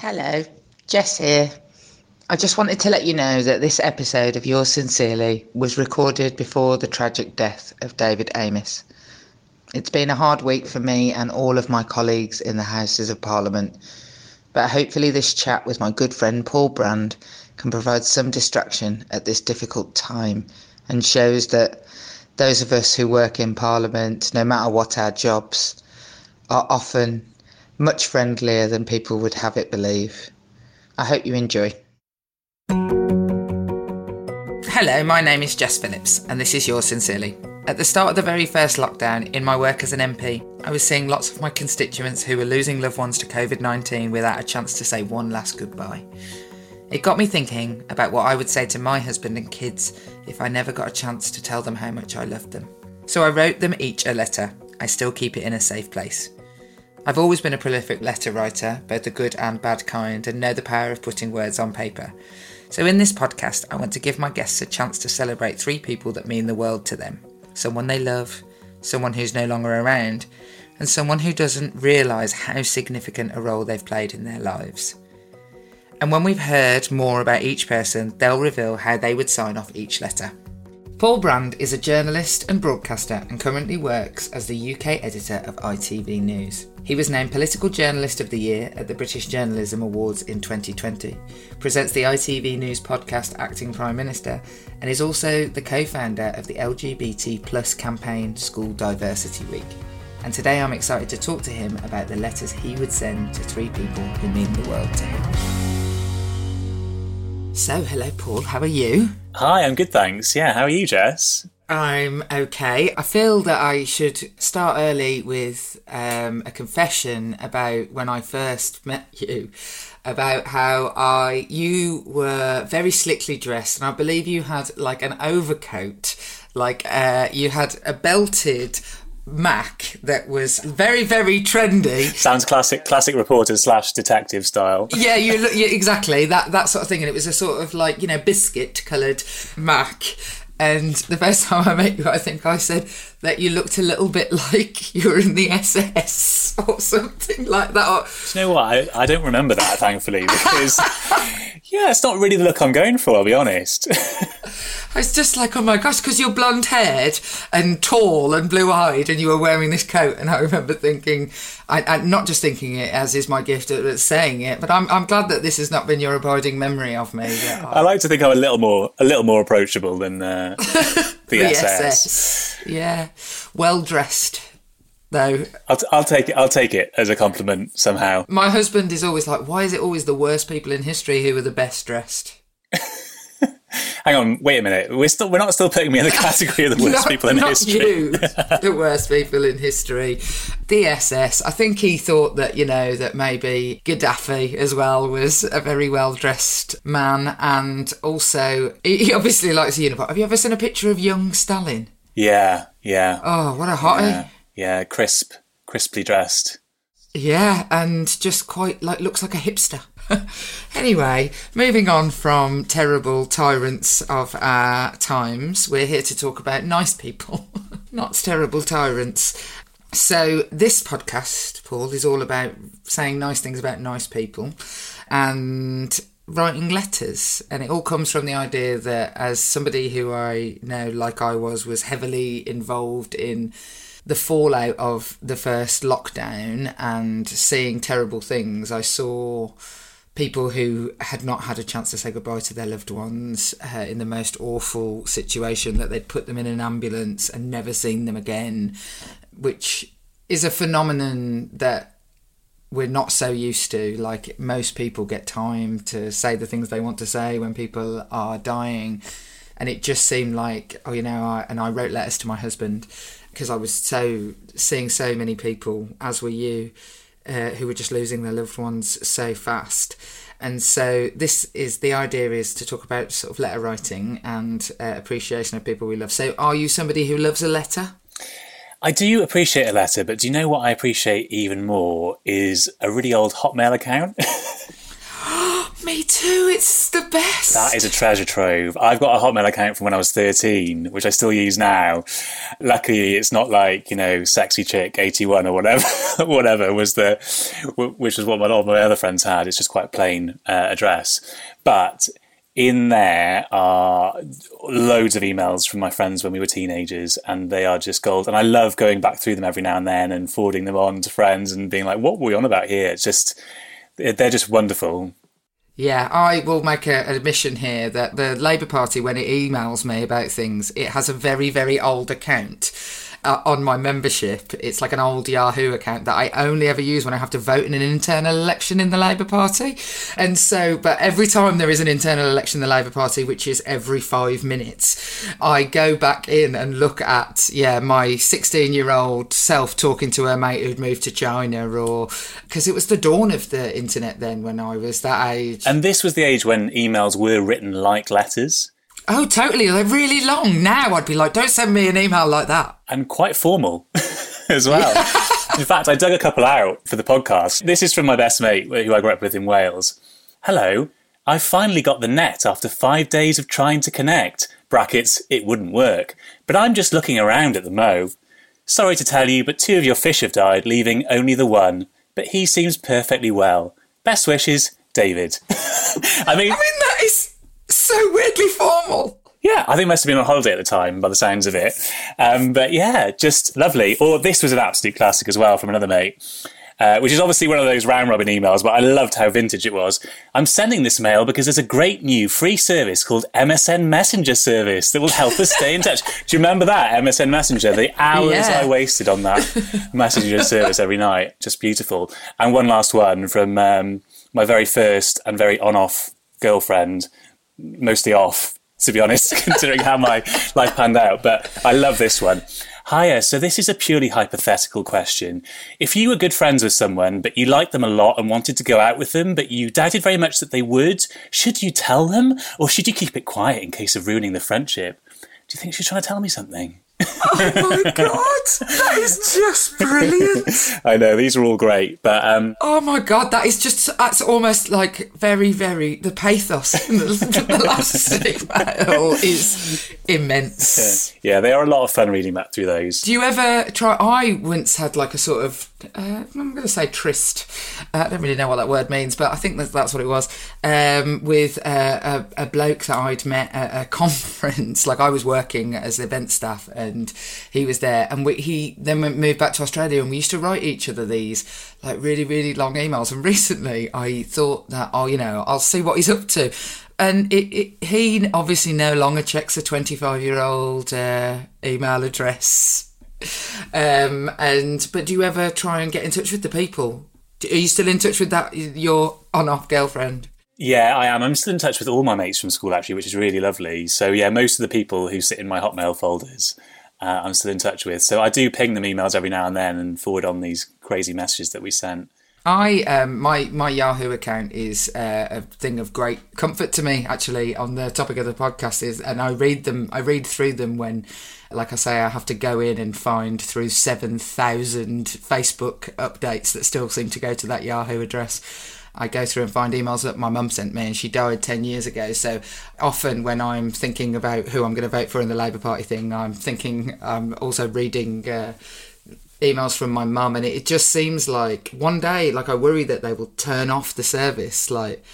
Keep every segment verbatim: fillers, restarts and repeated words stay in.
Hello, Jess here. I just wanted to let you know that this episode of Yours Sincerely was recorded before the tragic death of David Amess. It's been a hard week for me and all of my colleagues in the Houses of Parliament, but hopefully this chat with my good friend Paul Brand can provide some distraction at this difficult time and shows that those of us who work in Parliament, no matter what our jobs, are often much friendlier than people would have it believe. I hope you enjoy. Hello, my name is Jess Phillips and this is Yours Sincerely. At the start of the very first lockdown, in my work as an M P, I was seeing lots of my constituents who were losing loved ones to covid nineteen without a chance to say one last goodbye. It got me thinking about what I would say to my husband and kids if I never got a chance to tell them how much I loved them. So I wrote them each a letter. I still keep it in a safe place. I've always been a prolific letter writer, both the good and bad kind, and know the power of putting words on paper. So in this podcast, I want to give my guests a chance to celebrate three people that mean the world to them. Someone they love, someone who's no longer around, and someone who doesn't realise how significant a role they've played in their lives. And when we've heard more about each person, they'll reveal how they would sign off each letter. Paul Brand is a journalist and broadcaster and currently works as the U K editor of I T V News. He was named Political Journalist of the Year at the British Journalism Awards in twenty twenty, presents the I T V News podcast Acting Prime Minister, and is also the co-founder of the L G B T plus campaign School Diversity Week. And today I'm excited to talk to him about the letters he would send to three people who mean the world to him. So, hello Paul, how are you? Hi, I'm good thanks. Yeah, how are you, Jess? I'm okay. I feel that I should start early with um, a confession about when I first met you, about how I you were very slickly dressed, and I believe you had like an overcoat, like uh, you had a belted Mac that was very, very trendy. Sounds classic, classic reporter slash detective style. Yeah, you look yeah, exactly that that sort of thing, and it was a sort of like you know biscuit coloured Mac. And the first time I met you, I think I said that you looked a little bit like you were in the S S or something like that. Or... Do you know what? I, I don't remember that, thankfully, because, yeah, it's not really the look I'm going for, I'll be honest. I was just like, oh my gosh, because you're blonde-haired and tall and blue-eyed and you were wearing this coat. And I remember thinking, I, I, not just thinking it, as is my gift at saying it, but I'm, I'm glad that this has not been your abiding memory of me. I... I like to think I'm a little more, a little more approachable than... Uh... The, the S S. Yeah, well dressed though. I'll, t- I'll take it. I'll take it as a compliment somehow. My husband is always like, "Why is it always the worst people in history who are the best dressed?" Hang on, wait a minute. We're still we're not still putting me in the category of the worst not, people in not history. You, the worst people in history. The S S. I think he thought that you know that maybe Gaddafi as well was a very well dressed man, and also he obviously likes a uniform. Have you ever seen a picture of young Stalin? Yeah, yeah. Oh, what a hottie! Yeah, yeah crisp, crisply dressed. Yeah, and just quite like looks like a hipster. Anyway, moving on from terrible tyrants of our times, we're here to talk about nice people, not terrible tyrants. So this podcast, Paul, is all about saying nice things about nice people and writing letters. And it all comes from the idea that as somebody who I know, like I was, was heavily involved in the fallout of the first lockdown and seeing terrible things. I saw people who had not had a chance to say goodbye to their loved ones uh, in the most awful situation, that they'd put them in an ambulance and never seen them again, which is a phenomenon that we're not so used to. Like, most people get time to say the things they want to say when people are dying. And it just seemed like, oh, you know, I, and I wrote letters to my husband because I was so seeing so many people, as were you, uh, who were just losing their loved ones so fast. And so this is, the idea is to talk about sort of letter writing and uh, appreciation of people we love. So are you somebody who loves a letter? I do appreciate a letter, but do you know what I appreciate even more is a really old Hotmail account? Me too, it's the best. That is a treasure trove. I've got a Hotmail account from when I was thirteen, which I still use now. Luckily, it's not like, you know, Sexy Chick eighty-one or whatever, whatever was the, which was what my, all my other friends had. It's just quite a plain uh, address. But in there are loads of emails from my friends when we were teenagers, and they are just gold. And I love going back through them every now and then and forwarding them on to friends and being like, what were we on about here? It's just, they're just wonderful. Yeah, I will make a, an admission here that the Labour Party, when it emails me about things, it has a very, very old account uh, on my membership. It's like an old Yahoo account that I only ever use when I have to vote in an internal election in the Labour Party. And so, but every time there is an internal election in the Labour Party, which is every five minutes, I go back in and look at, yeah, my sixteen-year-old self talking to her mate who'd moved to China, or because it was the dawn of the internet then when I was that age. And this was the age when emails were written like letters. Oh, totally. They're really long. Now I'd be like, don't send me an email like that. And quite formal as well. In fact, I dug a couple out for the podcast. This is from my best mate, who I grew up with in Wales. Hello, I finally got the net after five days of trying to connect. Brackets, it wouldn't work. But I'm just looking around at the Mo. Sorry to tell you, but two of your fish have died, leaving only the one. But he seems perfectly well. Best wishes, David. I mean, I mean that is so weirdly formal. Yeah, I think I must have been on holiday at the time, by the sounds of it. Um, but yeah, just lovely. Or this was an absolute classic as well from another mate, uh, which is obviously one of those round robin emails, but I loved how vintage it was. I'm sending this mail because there's a great new free service called M S N Messenger service that will help us stay in touch. Do you remember that, M S N Messenger? The hours yeah. I wasted on that messenger service every night. Just beautiful. And one last one from... Um, my very first and very on-off girlfriend, mostly off, to be honest, considering how my life panned out. But I love this one. Hiya, so this is a purely hypothetical question. If you were good friends with someone, but you liked them a lot and wanted to go out with them, but you doubted very much that they would, should you tell them? Or should you keep it quiet in case of ruining the friendship? Do you think she's trying to tell me something? Oh my God, that is just brilliant. I know, these are all great, but um oh my God, that is just, that's almost like very very the pathos in the, the last email is immense. Yeah. Yeah, they are a lot of fun reading back through those. Do you ever try, I once had like a sort of uh, I'm going to say tryst, uh, I don't really know what that word means, but I think that's, that's what it was, um with uh, a, a bloke that I'd met at a conference. Like, I was working as event staff at and he was there, and we, he then moved back to Australia, and we used to write each other these like really really long emails. And recently I thought that, oh, you know, I'll see what he's up to, and it, it, he obviously no longer checks a twenty-five year old uh, email address, um, and but do you ever try and get in touch with the people? Are you still in touch with that, your on-off girlfriend? Yeah, I am. I'm still in touch with all my mates from school, actually, which is really lovely. So, yeah, most of the people who sit in my Hotmail folders, uh, I'm still in touch with. So I do ping them emails every now and then and forward on these crazy messages that we sent. I um, my my Yahoo account is uh, a thing of great comfort to me, actually, on the topic of the podcast, is, and I read them. I read through them when, like I say, I have to go in and find through seven thousand Facebook updates that still seem to go to that Yahoo address. I go through and find emails that my mum sent me, and she died ten years ago. So often when I'm thinking about who I'm going to vote for in the Labour Party thing, I'm thinking, I'm also reading uh, emails from my mum, and it just seems like one day, like I worry that they will turn off the service. Like,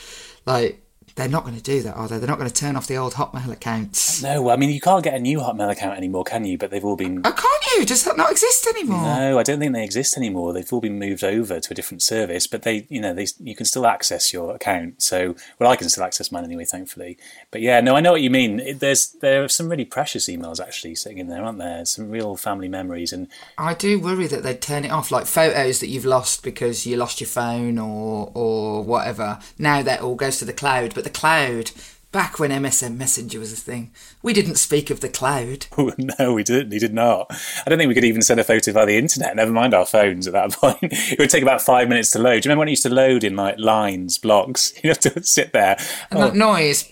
like They're not going to do that, are they? They're not going to turn off the old Hotmail accounts. No, I mean, you can't get a new Hotmail account anymore, can you? But they've all been... Oh, can't you? Does that not exist anymore? No, I don't think they exist anymore. They've all been moved over to a different service, but they, you know, they you can still access your account. So, well, I can still access mine anyway, thankfully. But yeah, no, I know what you mean. It, there's There are some really precious emails actually sitting in there, aren't there? Some real family memories. And I do worry that they'd turn it off, like photos that you've lost because you lost your phone or, or whatever. Now that all goes to the cloud, but the cloud, back when M S N Messenger was a thing, we didn't speak of the cloud. Oh, no, we didn't. We did not. I don't think we could even send a photo via the internet, never mind our phones at that point. It would take about five minutes to load. Do you remember when it used to load in like lines, blocks? You'd have to sit there. And oh. that noise.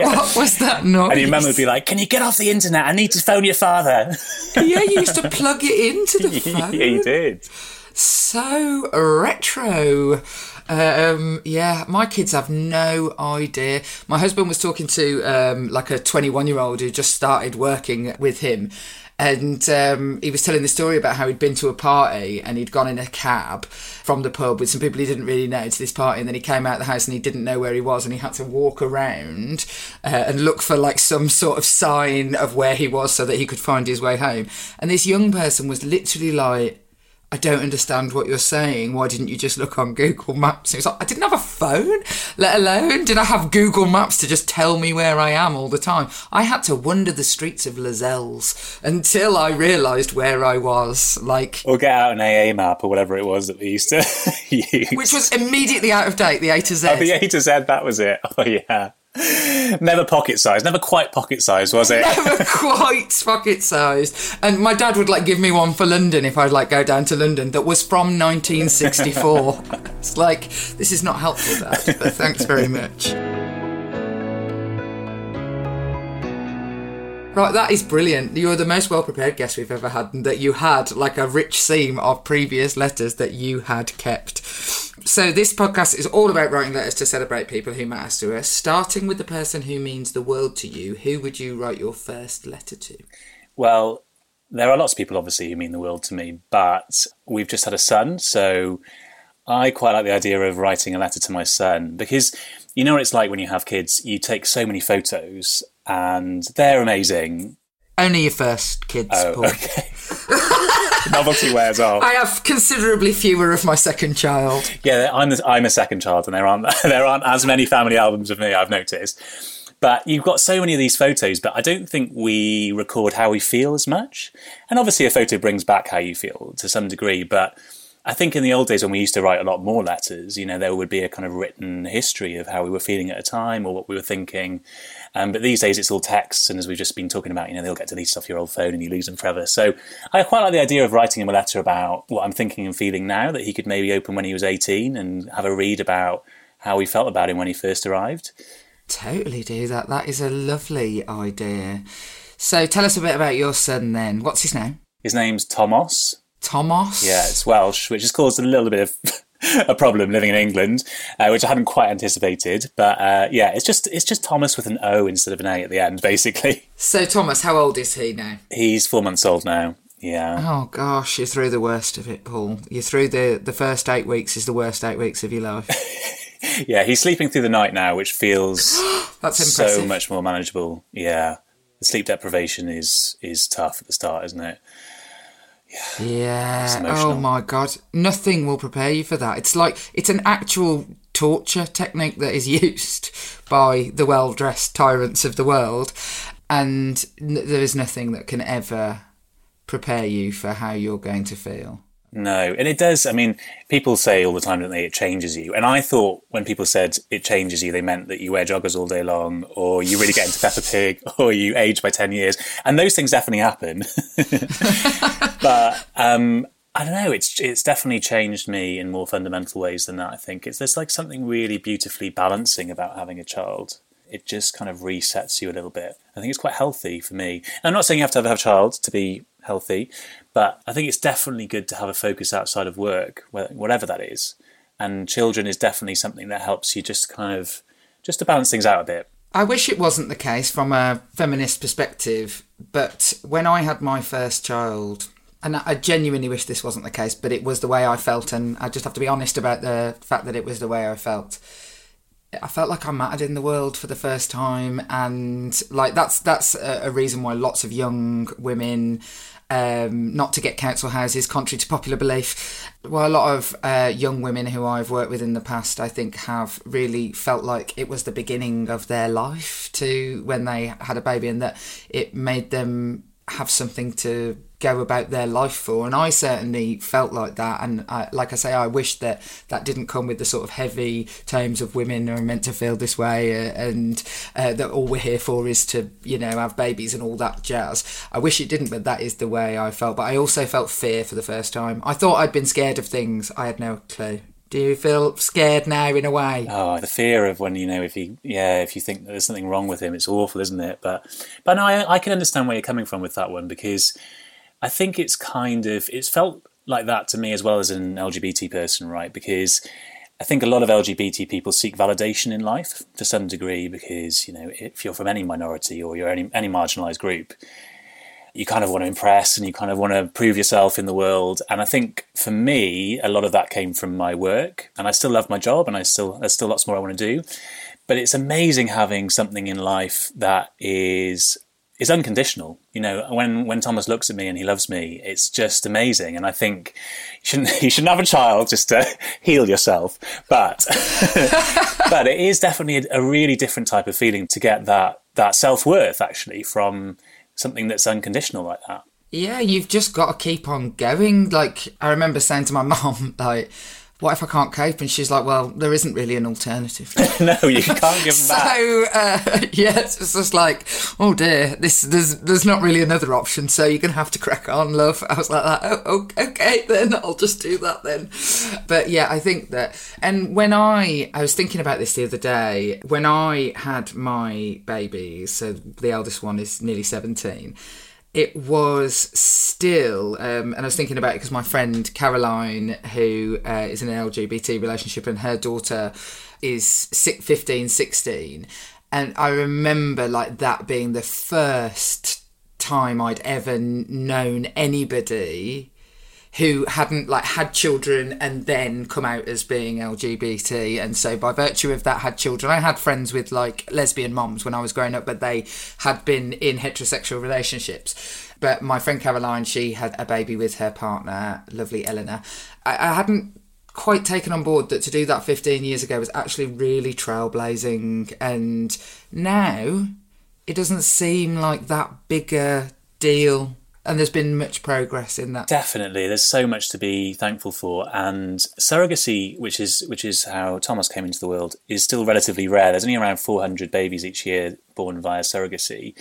Yeah. What was that noise? And your mum would be like, can you get off the internet? I need to phone your father. Yeah, you used to plug it into the phone. Yeah, you did. So retro. Um, yeah, my kids have no idea. My husband was talking to um, like a twenty-one-year-old who just started working with him. And um, he was telling the story about how he'd been to a party and he'd gone in a cab from the pub with some people he didn't really know to this party. And then he came out of the house and he didn't know where he was and he had to walk around uh, and look for like some sort of sign of where he was so that he could find his way home. And this young person was literally like, I don't understand what you're saying. Why didn't you just look on Google Maps? It was like, I didn't have a phone, let alone did I have Google Maps to just tell me where I am all the time. I had to wander the streets of Lazelles until I realised where I was. Like, or get out an A A map or whatever it was that we used to use. Which was immediately out of date, the A to Z. Oh, the A to Z, that was it. Oh, yeah. Never pocket-sized, never quite pocket-sized, was it? Never quite pocket-sized. And my dad would, like, give me one for London if I'd, like, go down to London that was from nineteen sixty-four. It's like, this is not helpful, Dad, but thanks very much. Right, that is brilliant. You're the most well-prepared guest we've ever had, and that you had, like, a rich seam of previous letters that you had kept. So this podcast is all about writing letters to celebrate people who matter to us. Starting with the person who means the world to you, who would you write your first letter to? Well, there are lots of people, obviously, who mean the world to me, but we've just had a son, so I quite like the idea of writing a letter to my son, because you know what it's like when you have kids, you take so many photos, and they're amazing. Only your first kids, oh, Paul. Okay. Novelty wears off. I have considerably fewer of my second child. Yeah, I'm the, I'm a second child, and there aren't there aren't as many family albums of me, I've noticed. But you've got so many of these photos, but I don't think we record how we feel as much. And obviously a photo brings back how you feel to some degree, but I think in the old days when we used to write a lot more letters, you know, there would be a kind of written history of how we were feeling at a time or what we were thinking. Um, but these days it's all texts, and as we've just been talking about, you know, they'll get deleted off your old phone and you lose them forever. So I quite like the idea of writing him a letter about what I'm thinking and feeling now that he could maybe open when he was eighteen and have a read about how he felt about him when he first arrived. Totally do that. That is a lovely idea. So tell us a bit about your son then. What's his name? His name's Thomas. Thomas? Yeah, it's Welsh, which has caused a little bit of... a problem living in England, uh, which I hadn't quite anticipated. But uh, yeah, it's just it's just Thomas with an O instead of an A at the end, basically. So Thomas, how old is he now? He's four months old now, yeah. Oh gosh, you're through the worst of it, Paul. You're through the, the first eight weeks is the worst eight weeks of your life. Yeah, he's sleeping through the night now, which feels That's impressive. So much more manageable. Yeah, the sleep deprivation is is tough at the start, isn't it? Yeah. Oh my God. Nothing will prepare you for that. It's like it's an actual torture technique that is used by the well-dressed tyrants of the world, and n- there is nothing that can ever prepare you for how you're going to feel. No, and it does. I mean, people say all the time, don't they, it changes you. And I thought when people said it changes you, they meant that you wear joggers all day long, or you really get into Peppa Pig, or you age by ten years. And those things definitely happen. But um, I don't know, it's it's definitely changed me in more fundamental ways than that, I think. It's There's like something really beautifully balancing about having a child. It just kind of resets you a little bit. I think it's quite healthy for me. And I'm not saying you have to have a child to be healthy, but I think it's definitely good to have a focus outside of work, whatever that is. And children is definitely something that helps you just kind of, just to balance things out a bit. I wish it wasn't the case from a feminist perspective, but when I had my first child, And I genuinely wish this wasn't the case, but it was the way I felt, and I just have to be honest about the fact that it was the way I felt. I felt like I mattered in the world for the first time, and like that's that's a reason why lots of young women, um, not to get council houses, contrary to popular belief, well, a lot of uh, young women who I've worked with in the past, I think, have really felt like it was the beginning of their life to when they had a baby, and that it made them have something to go about their life for. And I certainly felt like that, and I, like I say, I wish that that didn't come with the sort of heavy tones of women are meant to feel this way, uh, and uh, that all we're here for is to, you know, have babies and all that jazz. I wish it didn't, but that is the way I felt. But I also felt fear for the first time. I thought I'd been scared of things. I had no clue. Do you feel scared now in a way? Oh, the fear of when, you know, if you, yeah, if you think there's something wrong with him, it's awful, isn't it? But, but no, I, I can understand where you're coming from with that one, because I think it's kind of, it's felt like that to me as well as an L G B T person, right? Because I think a lot of L G B T people seek validation in life to some degree, because, you know, if you're from any minority or you're any, any marginalised group, you kind of want to impress and you kind of want to prove yourself in the world. And I think for me, a lot of that came from my work, and I still love my job, and I still, there's still lots more I want to do, but it's amazing having something in life that is, is unconditional. You know, when, when Thomas looks at me and he loves me, it's just amazing. And I think you shouldn't, you shouldn't have a child just to heal yourself, but, but it is definitely a, a really different type of feeling to get that, that self-worth actually from something that's unconditional like that. Yeah, you've just got to keep on going. Like, I remember saying to my mum, like, what if I can't cope? And she's like, well, there isn't really an alternative. No, you can't give them so, back. So, uh, yeah, it's just like, oh dear, this there's there's not really another option, so you're going to have to crack on, love. I was like, oh, okay, then I'll just do that then. But yeah, I think that, and when I, I was thinking about this the other day, when I had my baby, so the eldest one is nearly seventeen, it was still, um, and I was thinking about it because my friend Caroline, who uh, is in an L G B T relationship, and her daughter is fifteen, sixteen. And I remember like that being the first time I'd ever known anybody who hadn't like had children and then come out as being L G B T. And so by virtue of that, had children. I had friends with like lesbian moms when I was growing up, but they had been in heterosexual relationships. But my friend Caroline, she had a baby with her partner, lovely Eleanor. I, I hadn't quite taken on board that to do that fifteen years ago was actually really trailblazing. And now it doesn't seem like that big a deal. And there's been much progress in that. Definitely. There's so much to be thankful for. And surrogacy, which is which is how Thomas came into the world, is still relatively rare. There's only around four hundred babies each year born via surrogacy.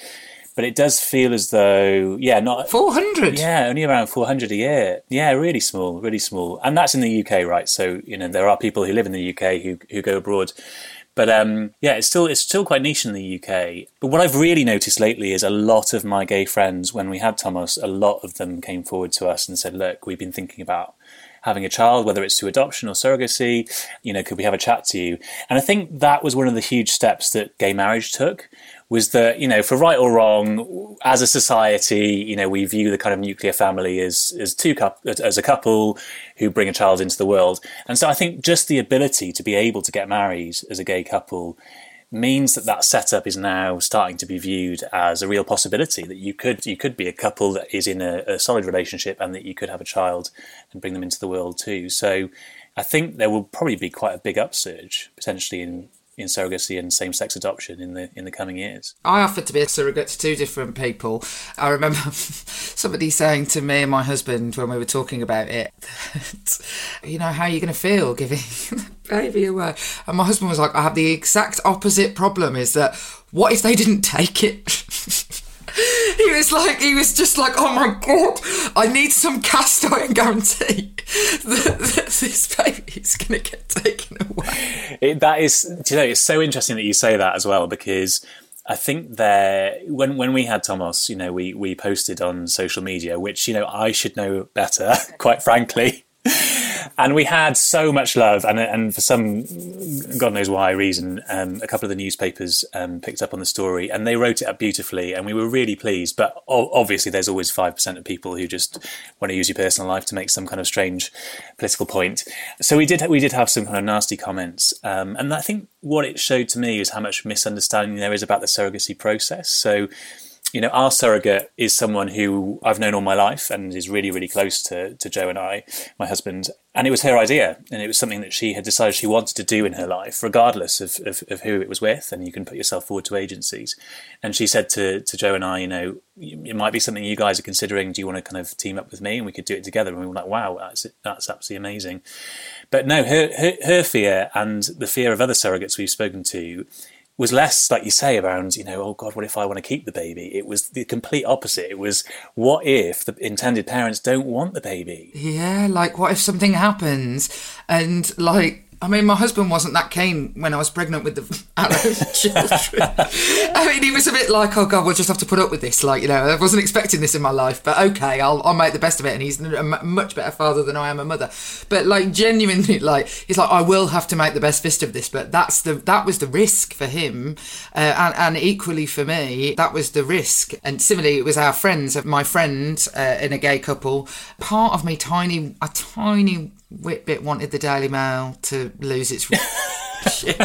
But it does feel as though, yeah, not... four hundred? Yeah, only around four hundred a year. Yeah, really small, really small. And that's in the U K, right? So, you know, there are people who live in the U K who, who go abroad. But um, yeah, it's still it's still quite niche in the U K. But what I've really noticed lately is a lot of my gay friends, when we had Thomas, a lot of them came forward to us and said, look, we've been thinking about having a child, whether it's through adoption or surrogacy, you know, could we have a chat to you? And I think that was one of the huge steps that gay marriage took, was that, you know, for right or wrong, as a society, you know, we view the kind of nuclear family as as two as a couple who bring a child into the world. And so I think just the ability to be able to get married as a gay couple means that that setup is now starting to be viewed as a real possibility, that you could you could be a couple that is in a, a solid relationship and that you could have a child and bring them into the world too. So I think there will probably be quite a big upsurge potentially in in surrogacy and same-sex adoption in the in the coming years. I offered to be a surrogate to two different people. I remember somebody saying to me and my husband when we were talking about it, that, you know, how are you going to feel giving the baby away? And my husband was like, I have the exact opposite problem, is that what if they didn't take it? He was like, he was just like, oh my God, I need some cast iron guarantee that, that this baby is going to get taken away. It, that is, you know, it's so interesting that you say that as well, because I think there, when when we had Thomas, you know, we, we posted on social media, which, you know, I should know better, quite frankly. And we had so much love, and and for some God knows why reason, um, a couple of the newspapers um, picked up on the story, and they wrote it up beautifully, and we were really pleased. But o- obviously, there's always five percent of people who just want to use your personal life to make some kind of strange political point. So we did we did have some kind of nasty comments, um, and I think what it showed to me is how much misunderstanding there is about the surrogacy process. So, you know, our surrogate is someone who I've known all my life and is really, really close to, to Joe and I, my husband. And it was her idea. And it was something that she had decided she wanted to do in her life, regardless of, of, of who it was with. And you can put yourself forward to agencies. And she said to, to Joe and I, you know, it might be something you guys are considering. Do you want to kind of team up with me? And we could do it together. And we were like, wow, that's that's absolutely amazing. But no, her her, her fear and the fear of other surrogates we've spoken to was less, like you say, around, you know, oh God, what if I want to keep the baby? It was the complete opposite. It was, what if the intended parents don't want the baby? Yeah, like, what if something happens? And like, I mean, my husband wasn't that keen when I was pregnant with the Arrow children. I mean, he was a bit like, oh God, we'll just have to put up with this. Like, you know, I wasn't expecting this in my life, but okay, I'll I'll make the best of it. And he's a much better father than I am a mother. But like, genuinely, like, he's like, I will have to make the best fist of this. But that's the that was the risk for him. Uh, and, and equally for me, that was the risk. And similarly, it was our friends, my friend uh, in a gay couple. Part of me, tiny, a tiny... Whitbit wanted the Daily Mail to lose its shit.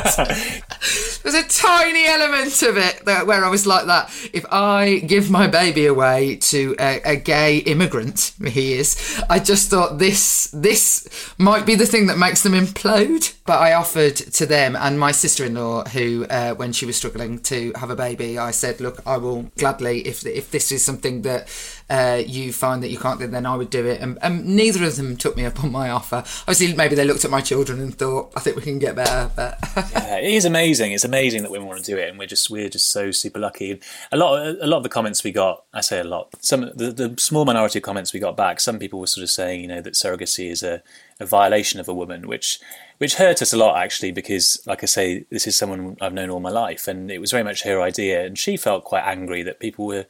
There's a tiny element of it that, where I was like that. If I give my baby away to a, a gay immigrant, he is, I just thought this this might be the thing that makes them implode. But I offered to them and my sister-in-law, who, uh, when she was struggling to have a baby, I said, look, I will gladly, if if this is something that uh, you find that you can't do, then I would do it. And, and neither of them took me up on my offer. Obviously, maybe they looked at my children and thought, I think we can get better. But yeah, it is amazing. It's amazing that women want to do it, and we're just we're just so super lucky. And a lot of, a lot of the comments we got, I say a lot, some the, the small minority of comments we got back, some people were sort of saying, you know, that surrogacy is a, a violation of a woman, which which hurt us a lot, actually, because, like I say, this is someone I've known all my life, and it was very much her idea, and she felt quite angry that people were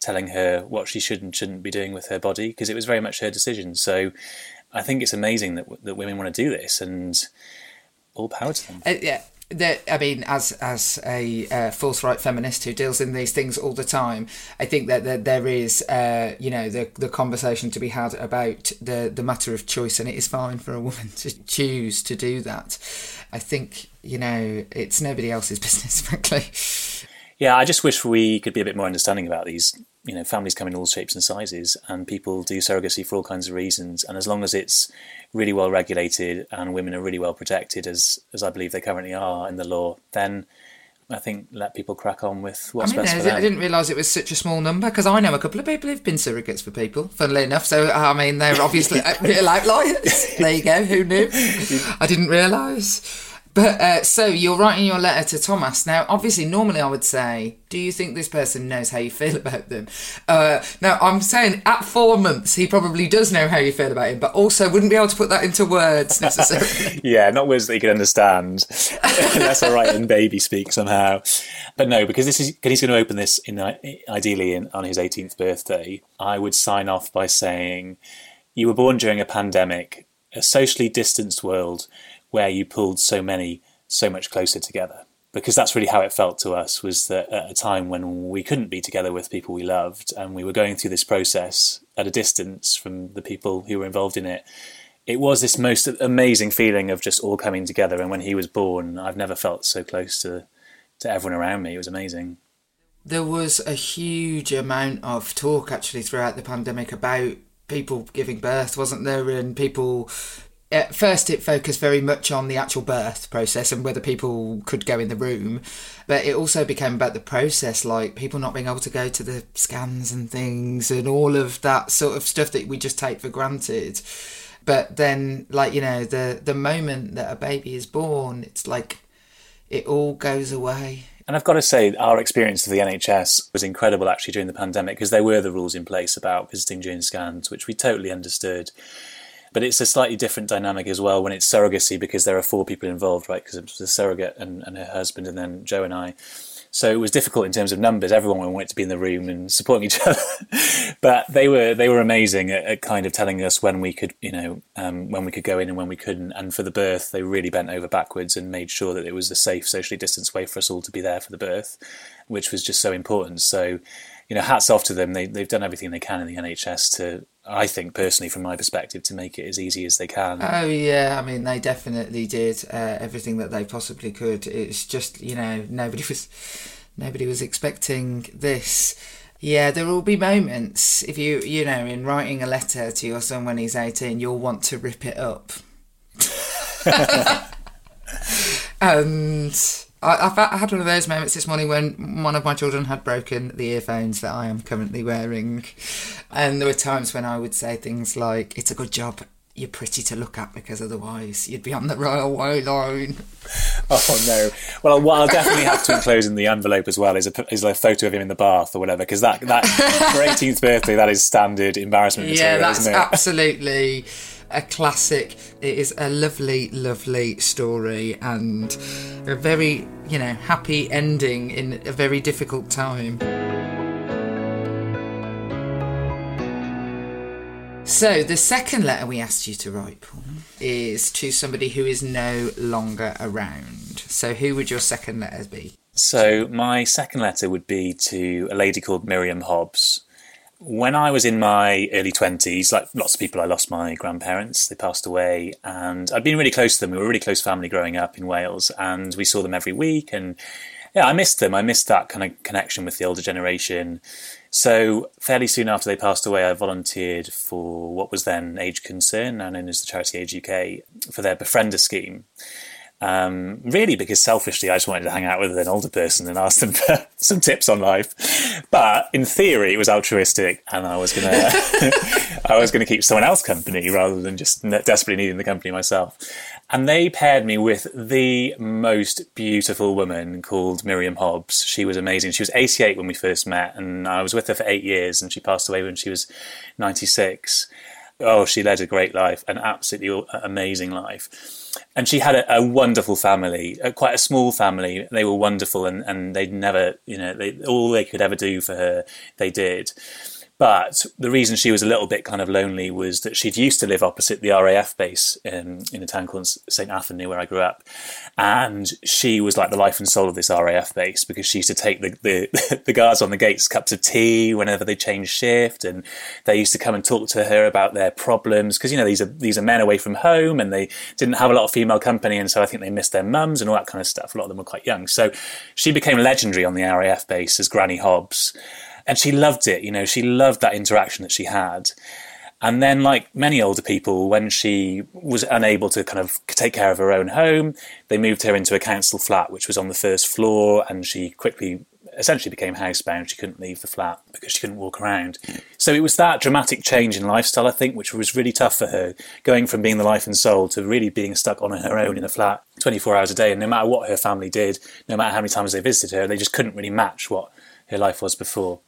telling her what she should and shouldn't be doing with her body, because it was very much her decision. So I think it's amazing that that women want to do this, and all power to them. Uh, yeah. That, I mean, as as a uh, forthright feminist who deals in these things all the time, I think that, that there is, uh, you know, the the conversation to be had about the, the matter of choice, and it is fine for a woman to choose to do that. I think, you know, it's nobody else's business, frankly. Yeah, I just wish we could be a bit more understanding about these. You know, families come in all shapes and sizes, and people do surrogacy for all kinds of reasons. And as long as it's really well regulated and women are really well protected, as as I believe they currently are in the law, then I think let people crack on with what's I mean, best for them. I didn't realise it was such a small number, because I know a couple of people who've been surrogates for people, funnily enough. So, I mean, they're obviously real outliers. There you go. Who knew? I didn't realise. But uh, so you're writing your letter to Thomas. Now, obviously, normally I would say, do you think this person knows how you feel about them? Uh, now, I'm saying at four months, he probably does know how you feel about him, but also wouldn't be able to put that into words necessarily. Yeah, not words that he could understand. That's all right in baby speak somehow. But no, because this is he's going to open this in ideally in, on his eighteenth birthday. I would sign off by saying, you were born during a pandemic, a socially distanced world, where you pulled so many, so much closer together. Because that's really how it felt to us, was that at a time when we couldn't be together with people we loved, and we were going through this process at a distance from the people who were involved in it, it was this most amazing feeling of just all coming together. And when he was born, I've never felt so close to, to everyone around me. It was amazing. There was a huge amount of talk, actually, throughout the pandemic about people giving birth, wasn't there? And people... At first, it focused very much on the actual birth process and whether people could go in the room. But it also became about the process, like people not being able to go to the scans and things and all of that sort of stuff that we just take for granted. But then, like, you know, the, the moment that a baby is born, it's like it all goes away. And I've got to say, our experience of the N H S was incredible, actually, during the pandemic, because there were the rules in place about visiting during scans, which we totally understood. But it's a slightly different dynamic as well when it's surrogacy, because there are four people involved, right? Because it was the surrogate and, and her husband and then Joe and I. So it was difficult in terms of numbers. Everyone wanted to be in the room and supporting each other. But they were they were amazing at, at kind of telling us when we could, you know, um, when we could go in and when we couldn't. And for the birth, they really bent over backwards and made sure that it was a safe, socially distanced way for us all to be there for the birth, which was just so important. So, you know, hats off to them. They, they've done everything they can in the N H S to, I think personally, from my perspective, to make it as easy as they can. Oh, yeah. I mean, they definitely did uh, everything that they possibly could. It's just, you know, nobody was nobody was expecting this. Yeah, there will be moments if you, you know, in writing a letter to your son when he's eighteen, you'll want to rip it up. And I, I had one of those moments this morning when one of my children had broken the earphones that I am currently wearing. And there were times when I would say things like, it's a good job you're pretty to look at because otherwise you'd be on the railway line. Oh, no. Well, what I'll definitely have to enclose in the envelope as well is a, is a photo of him in the bath or whatever, because that, that for eighteenth birthday, that is standard embarrassment material, yeah, that's isn't it? Absolutely a classic. It is a lovely, lovely story and a very, you know, happy ending in a very difficult time. So the second letter we asked you to write, Paul, is to somebody who is no longer around. So who would your second letter be? So my second letter would be to a lady called Miriam Hobbs. When I was in my early twenties, like lots of people, I lost my grandparents. They passed away and I'd been really close to them. We were a really close family growing up in Wales and we saw them every week. And yeah, I missed them. I missed that kind of connection with the older generation. So fairly soon after they passed away, I volunteered for what was then Age Concern, now known as the charity Age U K, for their befriender scheme. Um, really, because selfishly, I just wanted to hang out with an older person and ask them for some tips on life. But in theory, it was altruistic, and I was gonna, I was gonna keep someone else company rather than just desperately needing the company myself. And they paired me with the most beautiful woman called Miriam Hobbs. She was amazing. She was eighty-eight when we first met, and I was with her for eight years, and she passed away when she was ninety-six. Oh, she led a great life, an absolutely amazing life. And she had a, a wonderful family, a, quite a small family. They were wonderful and, and they'd never, you know, they, all they could ever do for her, they did. But the reason she was a little bit kind of lonely was that she'd used to live opposite the R A F base um, in a town called Saint Athenry, where I grew up. And she was like the life and soul of this R A F base because she used to take the, the, the guards on the gates cups of tea whenever they changed shift. And they used to come and talk to her about their problems because, you know, these are these are men away from home and they didn't have a lot of female company. And so I think they missed their mums and all that kind of stuff. A lot of them were quite young. So she became legendary on the R A F base as Granny Hobbs. And she loved it, you know, she loved that interaction that she had. And then, like many older people, when she was unable to kind of take care of her own home, they moved her into a council flat, which was on the first floor. And she quickly, essentially became housebound. She couldn't leave the flat because she couldn't walk around. So it was that dramatic change in lifestyle, I think, which was really tough for her, going from being the life and soul to really being stuck on her own in a flat twenty-four hours a day. And no matter what her family did, no matter how many times they visited her, they just couldn't really match what her life was before.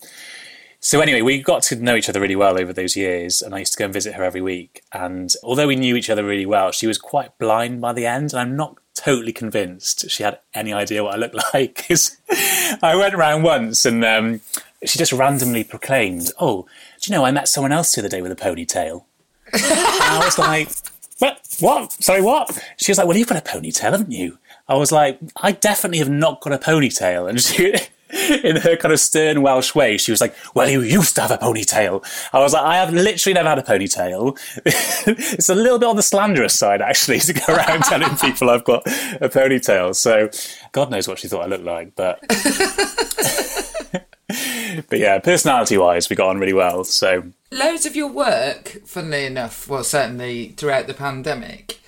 So anyway, we got to know each other really well over those years, and I used to go and visit her every week. And although we knew each other really well, she was quite blind by the end, and I'm not totally convinced she had any idea what I looked like. I went around once and um, she just randomly proclaimed, oh, do you know, I met someone else the other day with a ponytail. And I was like, what? What? Sorry, what? She was like, well, you've got a ponytail, haven't you? I was like, I definitely have not got a ponytail. And she... in her kind of stern Welsh way, she was like, well, you used to have a ponytail. I was like, I have literally never had a ponytail. It's a little bit on the slanderous side, actually, to go around telling people I've got a ponytail. So God knows what she thought I looked like. But but yeah, personality-wise, we got on really well. So loads of your work, funnily enough, well, certainly throughout the pandemic,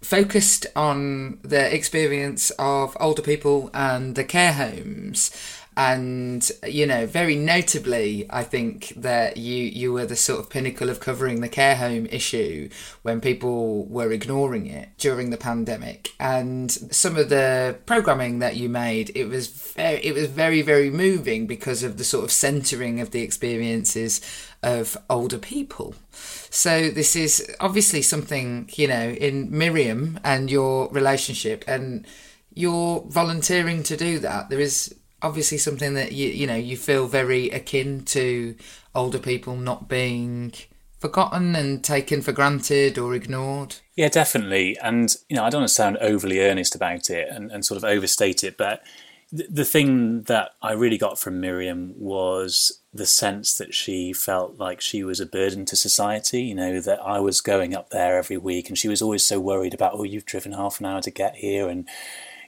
focused on the experience of older people and the care homes. And, you know, very notably, I think that you, you were the sort of pinnacle of covering the care home issue when people were ignoring it during the pandemic. And some of the programming that you made, it was very, it was very, very moving because of the sort of centering of the experiences of older people. So this is obviously something, you know, in Miriam and your relationship and your volunteering to do that. There is obviously something that you you know you feel very akin to, older people not being forgotten and taken for granted or ignored. Yeah, definitely. And you know, I don't want to sound overly earnest about it and, and sort of overstate it, but th- the thing that I really got from Miriam was the sense that she felt like she was a burden to society, you know, that I was going up there every week and she was always so worried about, oh, you've driven half an hour to get here and,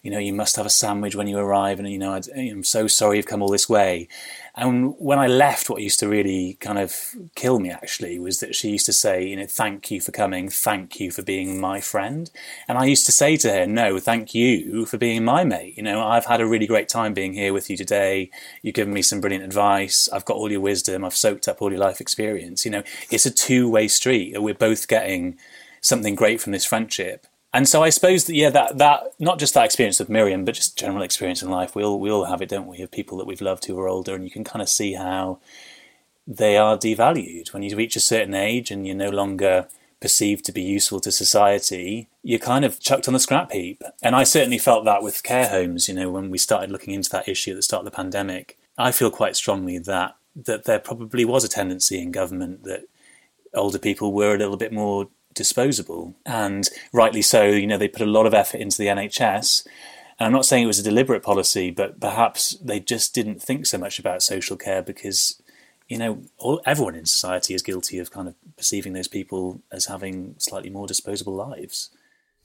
you know, you must have a sandwich when you arrive and, you know, I'd, I'm so sorry you've come all this way. And when I left, what used to really kind of kill me, actually, was that she used to say, you know, thank you for coming, thank you for being my friend. And I used to say to her, no, thank you for being my mate. You know, I've had a really great time being here with you today. You've given me some brilliant advice. I've got all your wisdom. I've soaked up all your life experience. You know, it's a two-way street. We're both getting something great from this friendship. And so I suppose that, yeah, that, that not just that experience with Miriam, but just general experience in life, we all, we all have it, don't we, of people that we've loved who are older, and you can kind of see how they are devalued. When you reach a certain age and you're no longer perceived to be useful to society, you're kind of chucked on the scrap heap. And I certainly felt that with care homes, you know, when we started looking into that issue at the start of the pandemic. I feel quite strongly that that there probably was a tendency in government that older people were a little bit more disposable, and rightly so. You know, they put a lot of effort into the N H S, and I'm not saying it was a deliberate policy, but perhaps they just didn't think so much about social care because, you know, all, everyone in society is guilty of kind of perceiving those people as having slightly more disposable lives.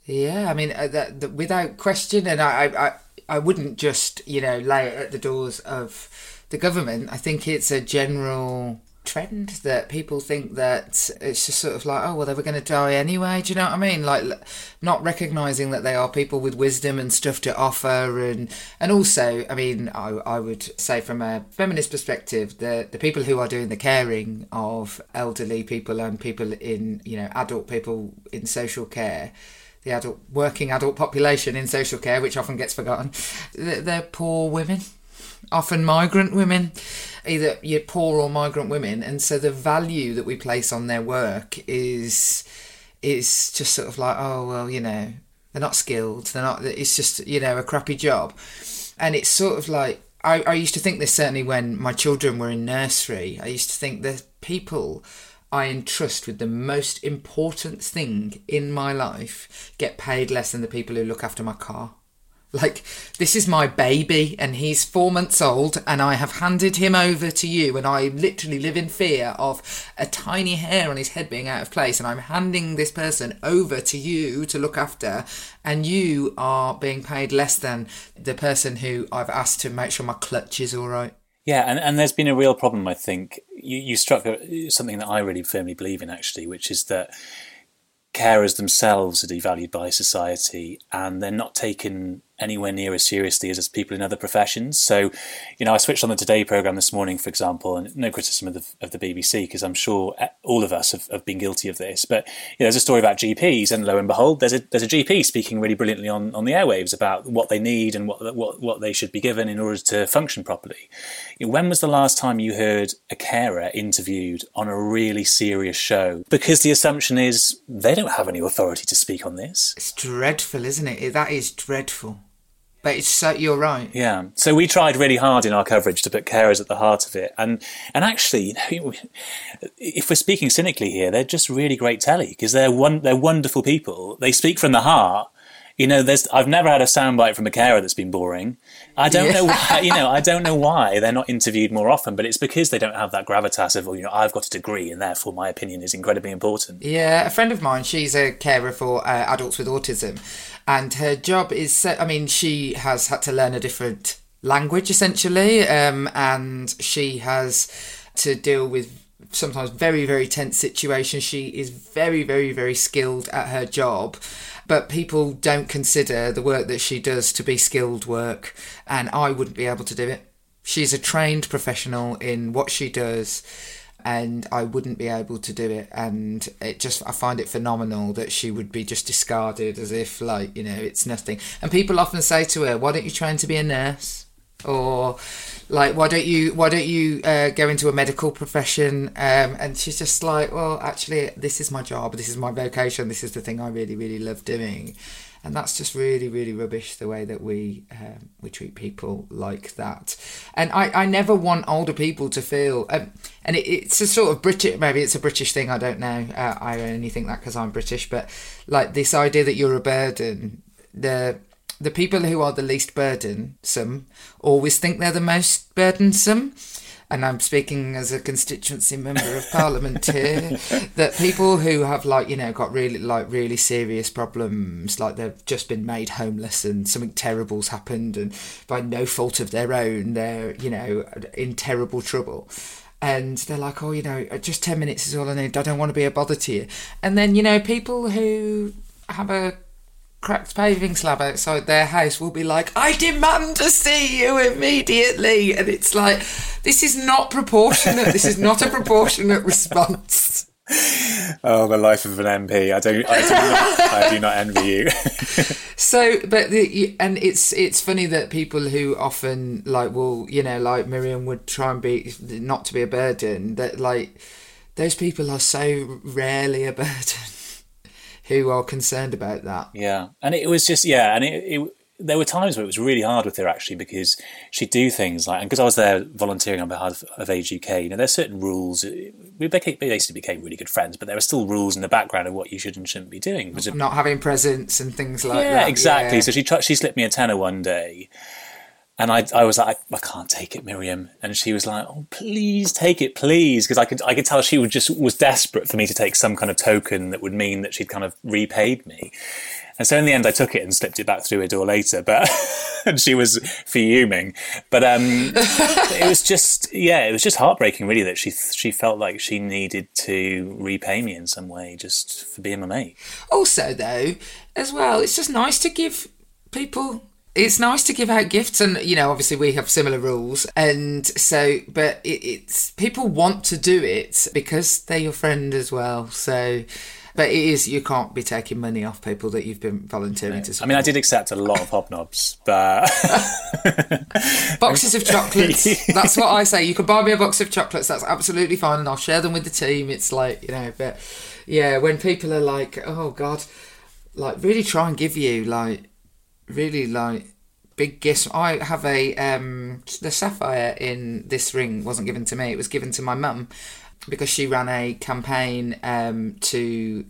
Yeah, I mean, uh, that, that, without question, and I, I, I wouldn't just, you know, lay it at the doors of the government. I think it's a general trend that people think that it's just sort of like, oh well, they were going to die anyway, do you know what I mean, like not recognising that they are people with wisdom and stuff to offer. And and also, I mean, I, I would say from a feminist perspective, the, the people who are doing the caring of elderly people and people in, you know, adult people in social care, the adult working adult population in social care, which often gets forgotten, they're poor women, often migrant women, either you're poor or migrant women. And so the value that we place on their work is is just sort of like, oh well, you know, they're not skilled, they're not, it's just, you know, a crappy job. And it's sort of like, I, I used to think this certainly when my children were in nursery. I used to think the people I entrust with the most important thing in my life get paid less than the people who look after my car. Like, this is my baby and he's four months old and I have handed him over to you, and I literally live in fear of a tiny hair on his head being out of place, and I'm handing this person over to you to look after, and you are being paid less than the person who I've asked to make sure my clutch is all right. Yeah, and, and there's been a real problem, I think. You, you struck something that I really firmly believe in, actually, which is that carers themselves are devalued by society, and they're not taken anywhere near as seriously as, as people in other professions. So, you know, I switched on the Today programme this morning, for example, and no criticism of the, of the B B C, because I'm sure all of us have, have been guilty of this. But, you know, there's a story about G Ps, and lo and behold, there's a there's a G P speaking really brilliantly on, on the airwaves about what they need and what, what, what they should be given in order to function properly. You know, when was the last time you heard a carer interviewed on a really serious show? Because the assumption is they don't have any authority to speak on this. It's dreadful, isn't it? That is dreadful. But it's so, you're right. Yeah. So we tried really hard in our coverage to put carers at the heart of it. And and actually, you know, if we're speaking cynically here, they're just really great telly, because they're one, they're wonderful people. They speak from the heart. You know, there's I've never had a soundbite from a carer that's been boring. I don't yeah. know why, you know, I don't know why they're not interviewed more often, but it's because they don't have that gravitas of, well, you know, I've got a degree and therefore my opinion is incredibly important. Yeah, a friend of mine, she's a carer for uh, adults with autism, and her job is, so, I mean, she has had to learn a different language essentially, um, and she has to deal with sometimes very, very tense situations. She is very, very, very skilled at her job. But people don't consider the work that she does to be skilled work, and I wouldn't be able to do it. She's a trained professional in what she does, and I wouldn't be able to do it. And it just, I find it phenomenal that she would be just discarded as if, like, you know, it's nothing. And people often say to her, why don't you train to be a nurse? or like, why don't you why don't you uh, go into a medical profession? Um, and she's just like, well, actually, this is my job. This is my vocation. This is the thing I really, really love doing. And that's just really, really rubbish, the way that we um, we treat people like that. And I, I never want older people to feel... Um, and it, it's a sort of British... Maybe it's a British thing, I don't know. Uh, I only think that because I'm British. But like this idea that you're a burden... The the people who are the least burdensome always think they're the most burdensome. And I'm speaking as a constituency member of Parliament here, that people who have, like, you know, got really, like, really serious problems, like they've just been made homeless and something terrible's happened and by no fault of their own, they're, you know, in terrible trouble. And they're like, oh, you know, just ten minutes is all I need. I don't want to be a bother to you. And then, you know, people who have a cracked paving slab outside their house will be like, I demand to see you immediately. And it's like, this is not proportionate. This is not a proportionate response. Oh, the life of an M P. I don't, I do not, I do not envy you. So, but the, and it's it's funny that people who often like will, you know, like Miriam would try and be not to be a burden, that like those people are so rarely a burden who are concerned about that. Yeah. And it was just, yeah. And it, it, there were times where it was really hard with her, actually, because she'd do things like, and because I was there volunteering on behalf of Age U K, you know, there's certain rules. We became, basically became really good friends, but there were still rules in the background of what you should and shouldn't be doing. Not, it, not having presents and things like yeah, that. Exactly. Yeah, exactly. So she, she slipped me a tenner one day. And I, I was like, I, I can't take it, Miriam. And she was like, oh, please take it, please. Because I could I could tell she would just was desperate for me to take some kind of token that would mean that she'd kind of repaid me. And so in the end, I took it and slipped it back through her door later. But and she was fuming. But um, it was just, yeah, it was just heartbreaking, really, that she she felt like she needed to repay me in some way just for being my mate. Also, though, as well, it's just nice to give people... It's nice to give out gifts and, you know, obviously we have similar rules. And so, but it, it's, people want to do it because they're your friend as well. So, but it is, you can't be taking money off people that you've been volunteering no. to support. I mean, I did accept a lot of hobnobs, but... Boxes of chocolates. That's what I say. You can buy me a box of chocolates. That's absolutely fine. And I'll share them with the team. It's like, you know, but yeah, when people are like, oh God, like really try and give you like, really like big gifts. I have a um the sapphire in this ring wasn't given to me, it was given to my mum because she ran a campaign um to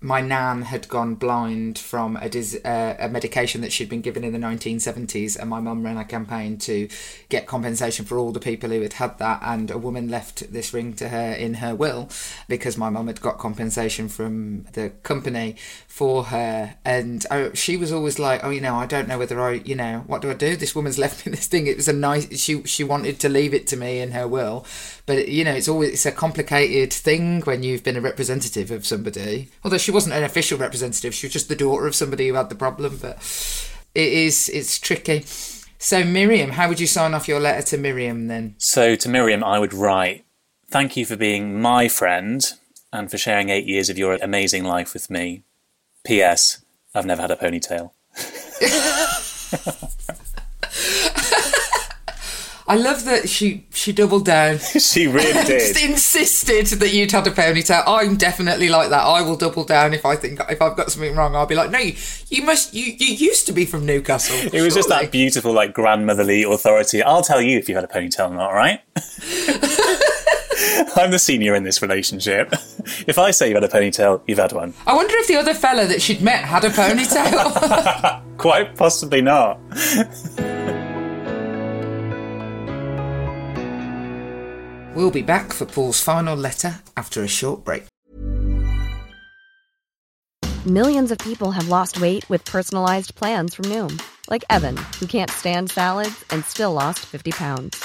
my nan had gone blind from a dis- uh, a medication that she'd been given in the nineteen seventies, and my mum ran a campaign to get compensation for all the people who had had that, and a woman left this ring to her in her will because my mum had got compensation from the company for her. And I, she was always like, oh, you know, I don't know whether I, you know, what do I do? This woman's left me this thing. It was a nice, she, she wanted to leave it to me in her will. But, you know, it's always it's a complicated thing when you've been a representative of somebody. Although she wasn't an official representative, she was just the daughter of somebody who had the problem. But it is, it's tricky. So Miriam, how would you sign off your letter to Miriam then? So to Miriam, I would write, thank you for being my friend and for sharing eight years of your amazing life with me. P S. I've never had a ponytail. I love that she, she doubled down. She really did. Just insisted that you'd had a ponytail. I'm definitely like that. I will double down if I think if I've got something wrong. I'll be like, no, you, you must. You, you used to be from Newcastle. It was surely. Just that beautiful, like grandmotherly authority. I'll tell you if you had a ponytail or not. Right? I'm the senior in this relationship. If I say you've had a ponytail, you've had one. I wonder if the other fella that she'd met had a ponytail. Quite possibly not. We'll be back for Paul's final letter after a short break. Millions of people have lost weight with personalised plans from Noom. Like Evan, who can't stand salads and still lost fifty pounds.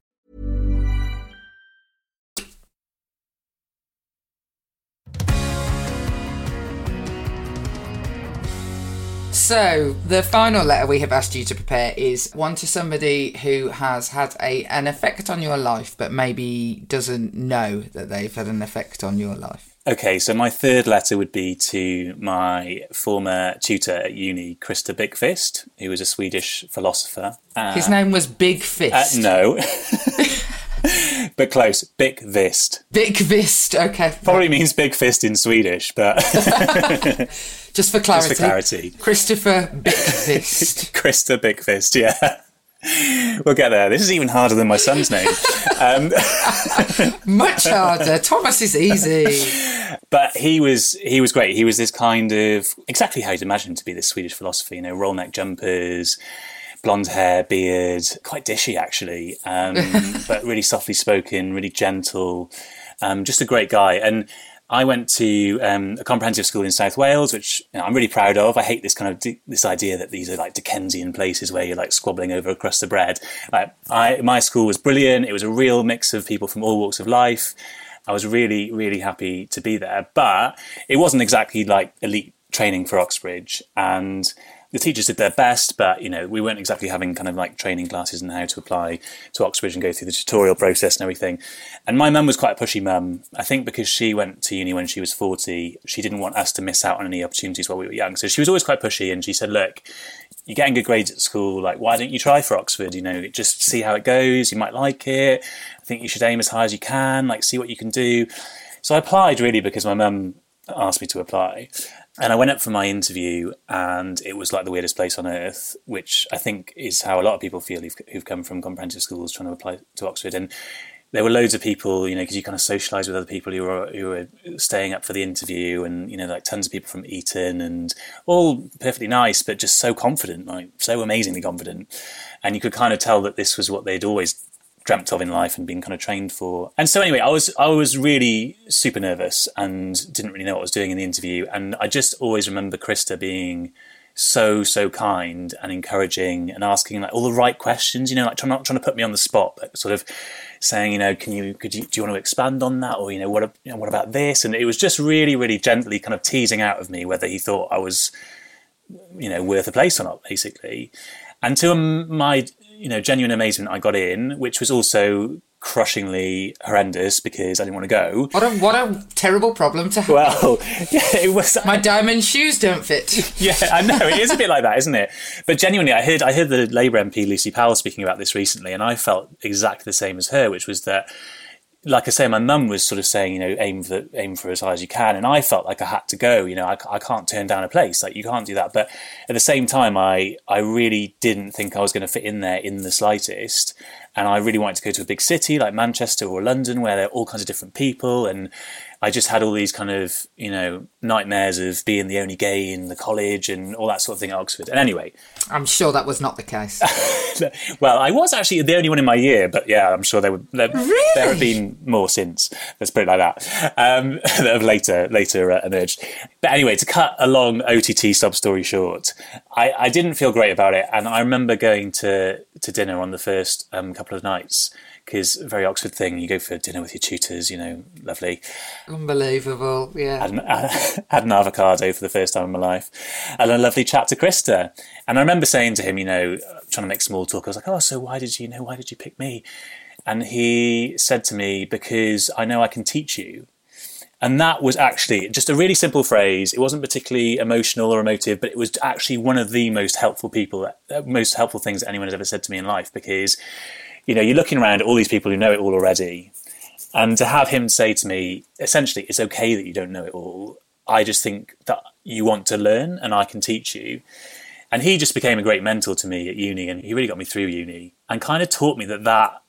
So, the final letter we have asked you to prepare is one to somebody who has had a an effect on your life, but maybe doesn't know that they've had an effect on your life. Okay, so my third letter would be to my former tutor at uni, Krister Bykvist, who was a Swedish philosopher. Um, His name was Bykvist. Uh, no, but close. Bykvist. Bykvist, okay. Probably means big fist in Swedish, but... Just for clarity. Just for clarity. Krister Bykvist. Krister Bykvist, yeah. We'll get there. This is even harder than my son's name. Um, Much harder. Thomas is easy. But he was he was great. He was this kind of, exactly how you'd imagine to be this Swedish philosopher, you know, roll neck jumpers, blonde hair, beard, quite dishy actually, um, but really softly spoken, really gentle, um, just a great guy. And I went to um, a comprehensive school in South Wales, which you know, I'm really proud of. I hate this kind of di- this idea that these are like Dickensian places where you're like squabbling over a crust of bread. Like, I, my school was brilliant. It was a real mix of people from all walks of life. I was really, really happy to be there, but it wasn't exactly like elite training for Oxbridge, and the teachers did their best, but you know we weren't exactly having kind of like training classes and how to apply to Oxbridge and go through the tutorial process and everything. And my mum was quite a pushy mum. I think because she went to uni when she was forty, she didn't want us to miss out on any opportunities while we were young. So she was always quite pushy, and she said, "Look, you're getting good grades at school. Like, why don't you try for Oxford? You know, just see how it goes. You might like it. I think you should aim as high as you can. Like, see what you can do." So I applied really because my mum asked me to apply. And I went up for my interview, and it was like the weirdest place on earth, which I think is how a lot of people feel who've, who've come from comprehensive schools trying to apply to Oxford. And there were loads of people, you know, because you kind of socialise with other people who were, who were staying up for the interview, and, you know, like tons of people from Eton, and all perfectly nice, but just so confident, like so amazingly confident. And you could kind of tell that this was what they'd always dreamt of in life and been kind of trained for. And so anyway, I was I was really super nervous and didn't really know what I was doing in the interview. And I just always remember Krister being so, so kind and encouraging and asking like all the right questions, you know, like trying, not trying to put me on the spot, but sort of saying, you know, can you, could you, do you want to expand on that? Or, you know, what, you know, what about this? And it was just really, really gently kind of teasing out of me whether he thought I was, you know, worth a place or not, basically. And to my, you know, genuine amazement, I got in, which was also crushingly horrendous because I didn't want to go. What a what a terrible problem to have. Well, yeah, it was. My diamond shoes don't fit. Yeah, I know. It is a bit like that, isn't it? But genuinely, I heard I heard the Labour M P Lucy Powell speaking about this recently, and I felt exactly the same as her, which was that, like I say, my mum was sort of saying, you know, aim for aim for as high as you can. And I felt like I had to go, you know, I, I can't turn down a place. Like, you can't do that. But at the same time, I, I really didn't think I was going to fit in there in the slightest. And I really wanted to go to a big city like Manchester or London where there are all kinds of different people. And I just had all these kind of, you know, nightmares of being the only gay in the college and all that sort of thing at Oxford. And anyway... I'm sure that was not the case. Well, I was actually the only one in my year, but yeah, I'm sure there would there, really? there have been more since. Let's put it like that. Um, that have later, later uh, emerged. But anyway, to cut a long O T T sub-story short, I, I didn't feel great about it. And I remember going to, to dinner on the first um, couple of nights, because very Oxford thing, you go for dinner with your tutors, you know, lovely. Unbelievable, yeah. I had, an, I had an avocado for the first time in my life and a lovely chat to Krister. And I remember saying to him, you know, trying to make small talk, I was like, oh, so why did you, you know, why did you pick me? And he said to me, because I know I can teach you. And that was actually just a really simple phrase. It wasn't particularly emotional or emotive, but it was actually one of the most helpful people, most helpful things that anyone has ever said to me in life, because, you know, you're looking around at all these people who know it all already. And to have him say to me, essentially, it's okay that you don't know it all. I just think that you want to learn and I can teach you. And he just became a great mentor to me at uni, and he really got me through uni and kind of taught me that that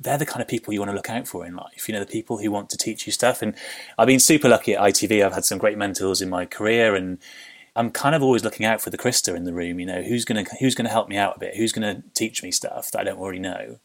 they're the kind of people you want to look out for in life, you know, the people who want to teach you stuff. And I've been super lucky at I T V. I've had some great mentors in my career, and I'm kind of always looking out for the Krister in the room, you know, who's going to who's going to help me out a bit, who's going to teach me stuff that I don't already know.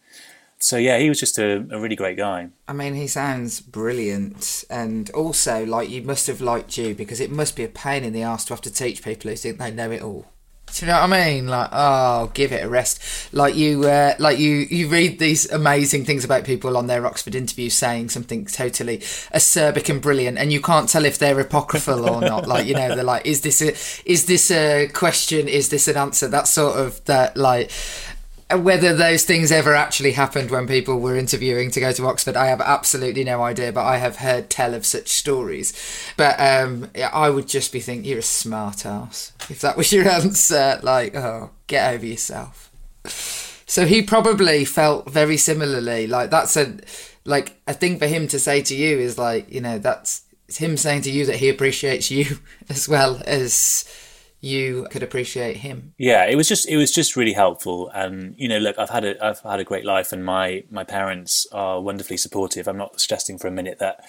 So, yeah, he was just a, a really great guy. I mean, he sounds brilliant. And also, like, you must have liked you, because it must be a pain in the arse to have to teach people who think they know it all. Do you know what I mean? Like, oh, give it a rest. Like you, uh, like you, you read these amazing things about people on their Oxford interview saying something totally acerbic and brilliant, and you can't tell if they're apocryphal or not. Like, you know, they're like, is this a, is this a question? Is this an answer? That sort of that, like. Whether those things ever actually happened when people were interviewing to go to Oxford, I have absolutely no idea, but I have heard tell of such stories. But um, I would just be thinking, you're a smart ass. If that was your answer, like, oh, get over yourself. So he probably felt very similarly. Like, that's a, like, a thing for him to say to you is like, you know, that's it's him saying to you that he appreciates you as well as you could appreciate him. Yeah, it was just it was just really helpful. And, you know, look, I've had a I've had a great life, and my my parents are wonderfully supportive. I'm not suggesting for a minute that,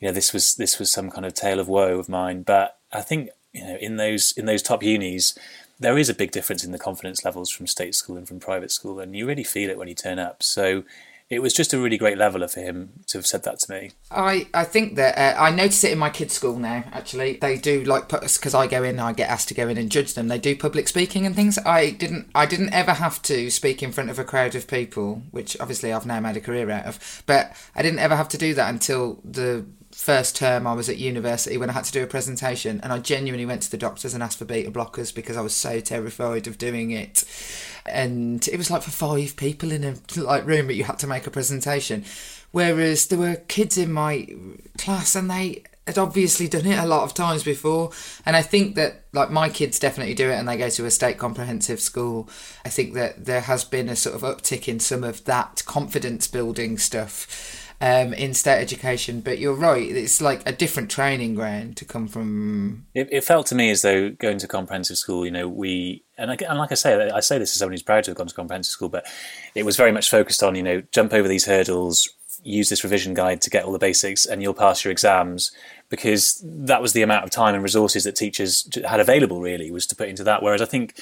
you know, this was this was some kind of tale of woe of mine. But I think, you know, in those in those top unis, there is a big difference in the confidence levels from state school and from private school, and you really feel it when you turn up. So it was just a really great leveler for him to have said that to me. I, I think that uh, I notice it in my kids' school now, actually. They do, like, put us, because I go in, I get asked to go in and judge them. They do public speaking and things. I didn't I didn't ever have to speak in front of a crowd of people, which obviously I've now made a career out of. But I didn't ever have to do that until the first term I was at university, when I had to do a presentation, and I genuinely went to the doctors and asked for beta blockers because I was so terrified of doing it. And it was like for five people in a like room, but you had to make a presentation. Whereas there were kids in my class, and they had obviously done it a lot of times before. And I think that, like, my kids definitely do it, and they go to a state comprehensive school. I think that there has been a sort of uptick in some of that confidence building stuff Um, in state education, but you're right, it's like a different training ground to come from. It, it felt to me as though going to comprehensive school, you know, we, and, I, and like I say, I say this as someone who's proud to have gone to comprehensive school, but it was very much focused on, you know, jump over these hurdles, use this revision guide to get all the basics, and you'll pass your exams, because that was the amount of time and resources that teachers had available, really, was to put into that. Whereas I think,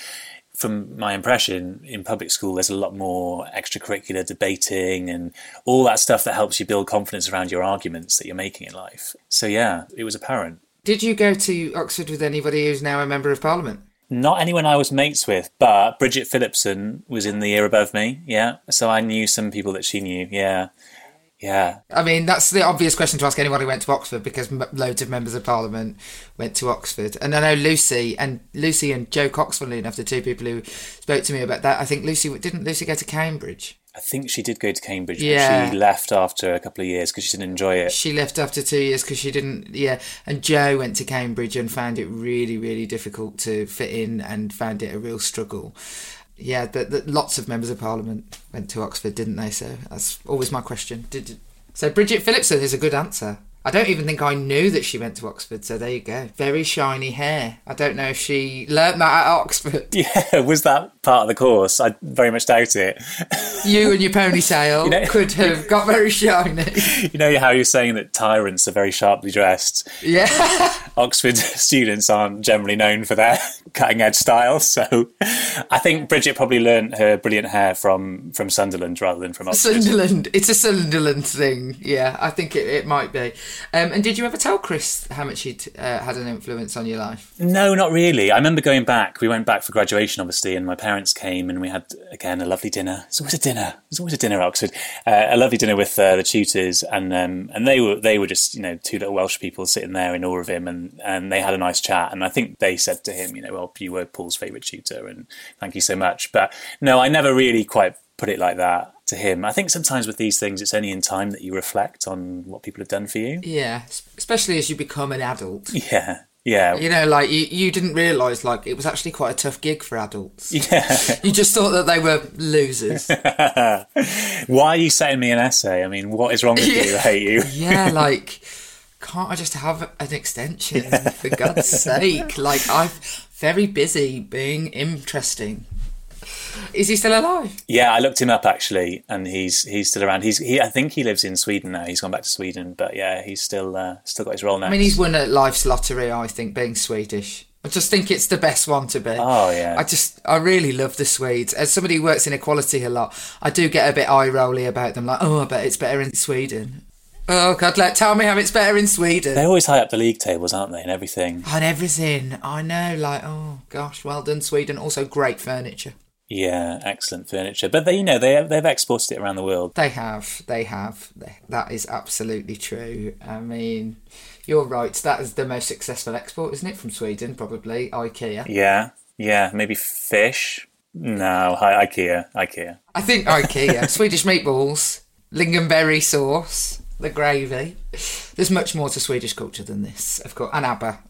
from my impression, in public school, there's a lot more extracurricular debating and all that stuff that helps you build confidence around your arguments that you're making in life. So, yeah, it was apparent. Did you go to Oxford with anybody who's now a Member of Parliament? Not anyone I was mates with, but Bridget Phillipson was in the year above me, yeah. So I knew some people that she knew, yeah. Yeah. I mean, that's the obvious question to ask anyone who went to Oxford, because m- loads of members of Parliament went to Oxford. And I know Lucy and Lucy and Joe Cox, funnily enough, the two people who spoke to me about that. I think Lucy, didn't Lucy go to Cambridge? I think she did go to Cambridge, yeah. But she left after a couple of years because she didn't enjoy it. She left after two years because she didn't, yeah. And Joe went to Cambridge and found it really, really difficult to fit in and found it a real struggle. Yeah, the, the, lots of members of Parliament went to Oxford, didn't they? So that's always my question. Did, so Bridget Phillipson is a good answer. I don't even think I knew that she went to Oxford, so there you go. Very shiny hair. I don't know if she learnt that at Oxford. Yeah, was that part of the course? I very much doubt it. You and your ponytail you know, could have got very shiny. You know how you're saying that tyrants are very sharply dressed? Yeah. Oxford students aren't generally known for their cutting-edge style, so I think Bridget probably learnt her brilliant hair from, from Sunderland rather than from Oxford. Sunderland. It's a Sunderland thing, yeah. I think it, it might be. Um, and did you ever tell Chris how much he'd uh, had an influence on your life? No, not really. I remember going back. We went back for graduation, obviously, and my parents came and we had, again, a lovely dinner. It's always a dinner. It's always a dinner at Oxford. Uh, a lovely dinner with uh, the tutors. And um, and they were they were just, you know, two little Welsh people sitting there in awe of him. And, and they had a nice chat. And I think they said to him, you know, well, you were Paul's favourite tutor and thank you so much. But no, I never really quite put it like that. to him. I think sometimes with these things, it's only in time that you reflect on what people have done for you. Yeah, especially as you become an adult. Yeah, yeah. You know, like, you, you didn't realise, like, it was actually quite a tough gig for adults. Yeah. You just thought that they were losers. Why are you sending me an essay? I mean, what is wrong with you? I hate you. Yeah, like... Can't I just have an extension, yeah. for God's sake? Like, I'm very busy being interesting. Is he still alive? Yeah, I looked him up, actually, and he's he's still around. He's he, I think he lives in Sweden now. He's gone back to Sweden, but yeah, he's still uh, still got his role now. I mean, he's won at life's lottery, I think, being Swedish. I just think it's the best one to be. Oh, yeah. I just, I really love the Swedes. As somebody who works in equality a lot, I do get a bit eye-rolly about them, like, oh, I bet it's better in Sweden. Oh, God, like, tell me how it's better in Sweden. They're always high up the league tables, aren't they, and everything. And everything, I know, like, oh, gosh, well done, Sweden. Also, great furniture. Yeah, excellent furniture. But, they, you know, they, they've exported it around the world. They have, they have. They, that is absolutely true. I mean, you're right, that is the most successful export, isn't it, from Sweden, probably, IKEA. Yeah, yeah, maybe fish. No, I, IKEA, IKEA. I think IKEA. Swedish meatballs, lingonberry sauce... The gravy. There's much more to Swedish culture than this, of course. And ABBA.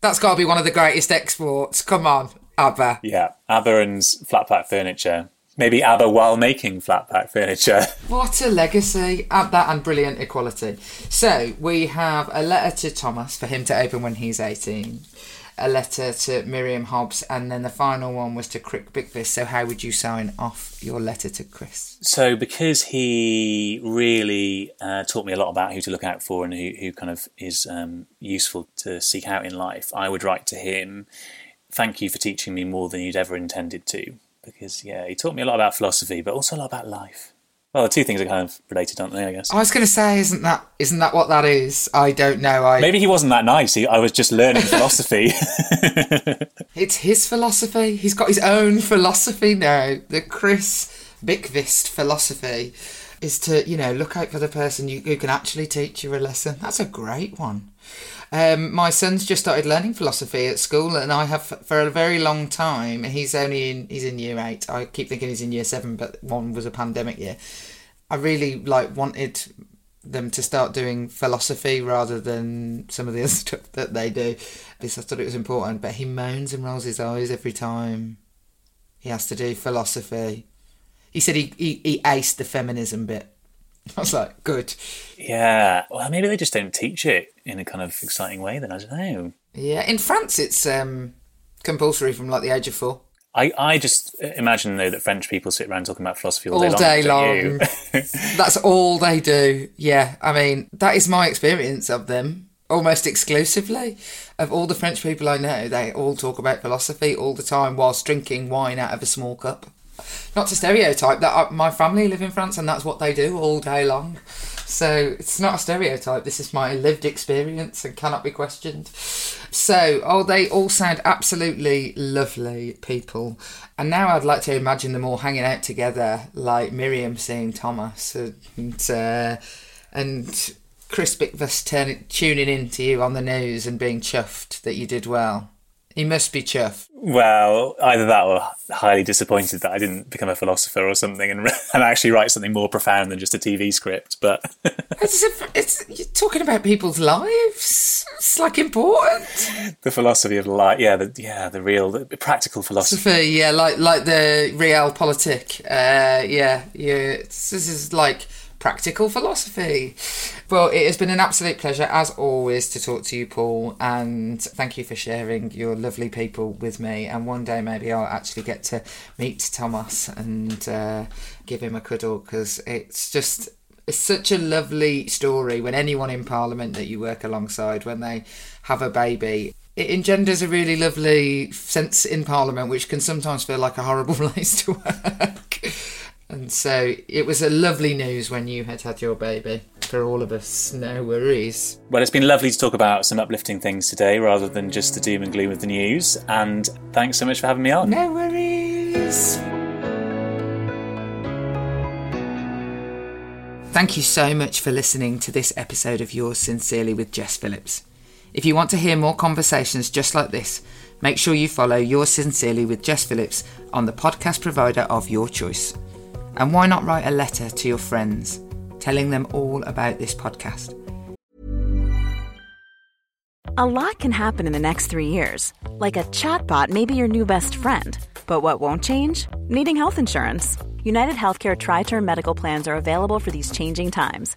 That's got to be one of the greatest exports. Come on, ABBA. Yeah, ABBA and flat pack furniture. Maybe ABBA while making flat pack furniture. What a legacy. Add that and brilliant equality. So we have a letter to Thomas for him to open when he's eighteen. A letter to Miriam Hobbs, and then the final one was to Krister Bykvist. So how would you sign off your letter to Chris? So because he really uh, taught me a lot about who to look out for and who, who kind of is um, useful to seek out in life, I would write to him, thank you for teaching me more than you'd ever intended to. Because, yeah, he taught me a lot about philosophy, but also a lot about life. Well, the two things are kind of related, aren't they, I guess? I was going to say, isn't that isn't that what that is? I don't know. I Maybe he wasn't that nice. He, I was just learning philosophy. It's his philosophy. He's got his own philosophy now. The Krister Bykvist philosophy is to, you know, look out for the person you, who can actually teach you a lesson. That's a great one. Um, my son's just started learning philosophy at school, and I have for a very long time. He's only in he's in year eight. I keep thinking he's in year seven, but one was a pandemic year. I really like wanted them to start doing philosophy rather than some of the other stuff that they do, because I thought it was important. But he moans and rolls his eyes every time he has to do philosophy. He said he he, he aced the feminism bit. I was like, good. Yeah. Well, maybe they just don't teach it in a kind of exciting way then, I don't know. Yeah. In France, it's um, compulsory from like the age of four. I, I just imagine, though, that French people sit around talking about philosophy all, all day long. All day long. That's all they do. Yeah. I mean, that is my experience of them, almost exclusively. Of all the French people I know, they all talk about philosophy all the time whilst drinking wine out of a small cup. Not to stereotype, that I, my family live in France and that's what they do all day long. So it's not a stereotype. This is my lived experience and cannot be questioned. So, oh, they all sound absolutely lovely people. And now I'd like to imagine them all hanging out together, like Miriam seeing Thomas and uh, and Krister Bykvist turning tuning in to you on the news and being chuffed that you did well. He must be chuffed. Well, either that or highly disappointed that I didn't become a philosopher or something and, and actually write something more profound than just a T V script. But it's, it's, you're talking about people's lives. It's like important. The philosophy of life. Yeah, the, yeah, the real, the practical philosophy. Yeah, like like the realpolitik. Uh, yeah, yeah. It's, this is like practical philosophy. Well, it has been an absolute pleasure, as always, to talk to you, Paul, and thank you for sharing your lovely people with me. And one day maybe I'll actually get to meet Thomas and uh, give him a cuddle, because it's just it's such a lovely story when anyone in Parliament that you work alongside, when they have a baby, it engenders a really lovely sense in Parliament, which can sometimes feel like a horrible place to work. And so it was a lovely news when you had had your baby. For all of us, no worries. Well, it's been lovely to talk about some uplifting things today rather than just the doom and gloom of the news. And thanks so much for having me on. No worries. Thank you so much for listening to this episode of Yours Sincerely with Jess Phillips. If you want to hear more conversations just like this, make sure you follow Yours Sincerely with Jess Phillips on the podcast provider of your choice. And why not write a letter to your friends, telling them all about this podcast? A lot can happen in the next three years. Like a chatbot may be your new best friend. But what won't change? Needing health insurance. UnitedHealthcare Tri-Term Medical Plans are available for these changing times.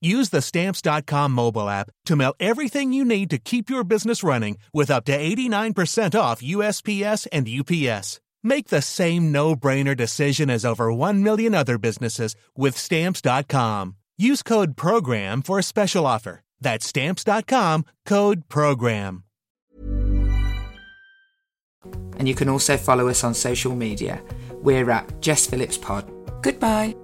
Use the Stamps dot com mobile app to mail everything you need to keep your business running with up to eighty-nine percent off U S P S and U P S. Make the same no-brainer decision as over one million other businesses with Stamps dot com. Use code PROGRAM for a special offer. That's Stamps dot com, code PROGRAM. And you can also follow us on social media. We're at Jess Phillips Pod. Goodbye.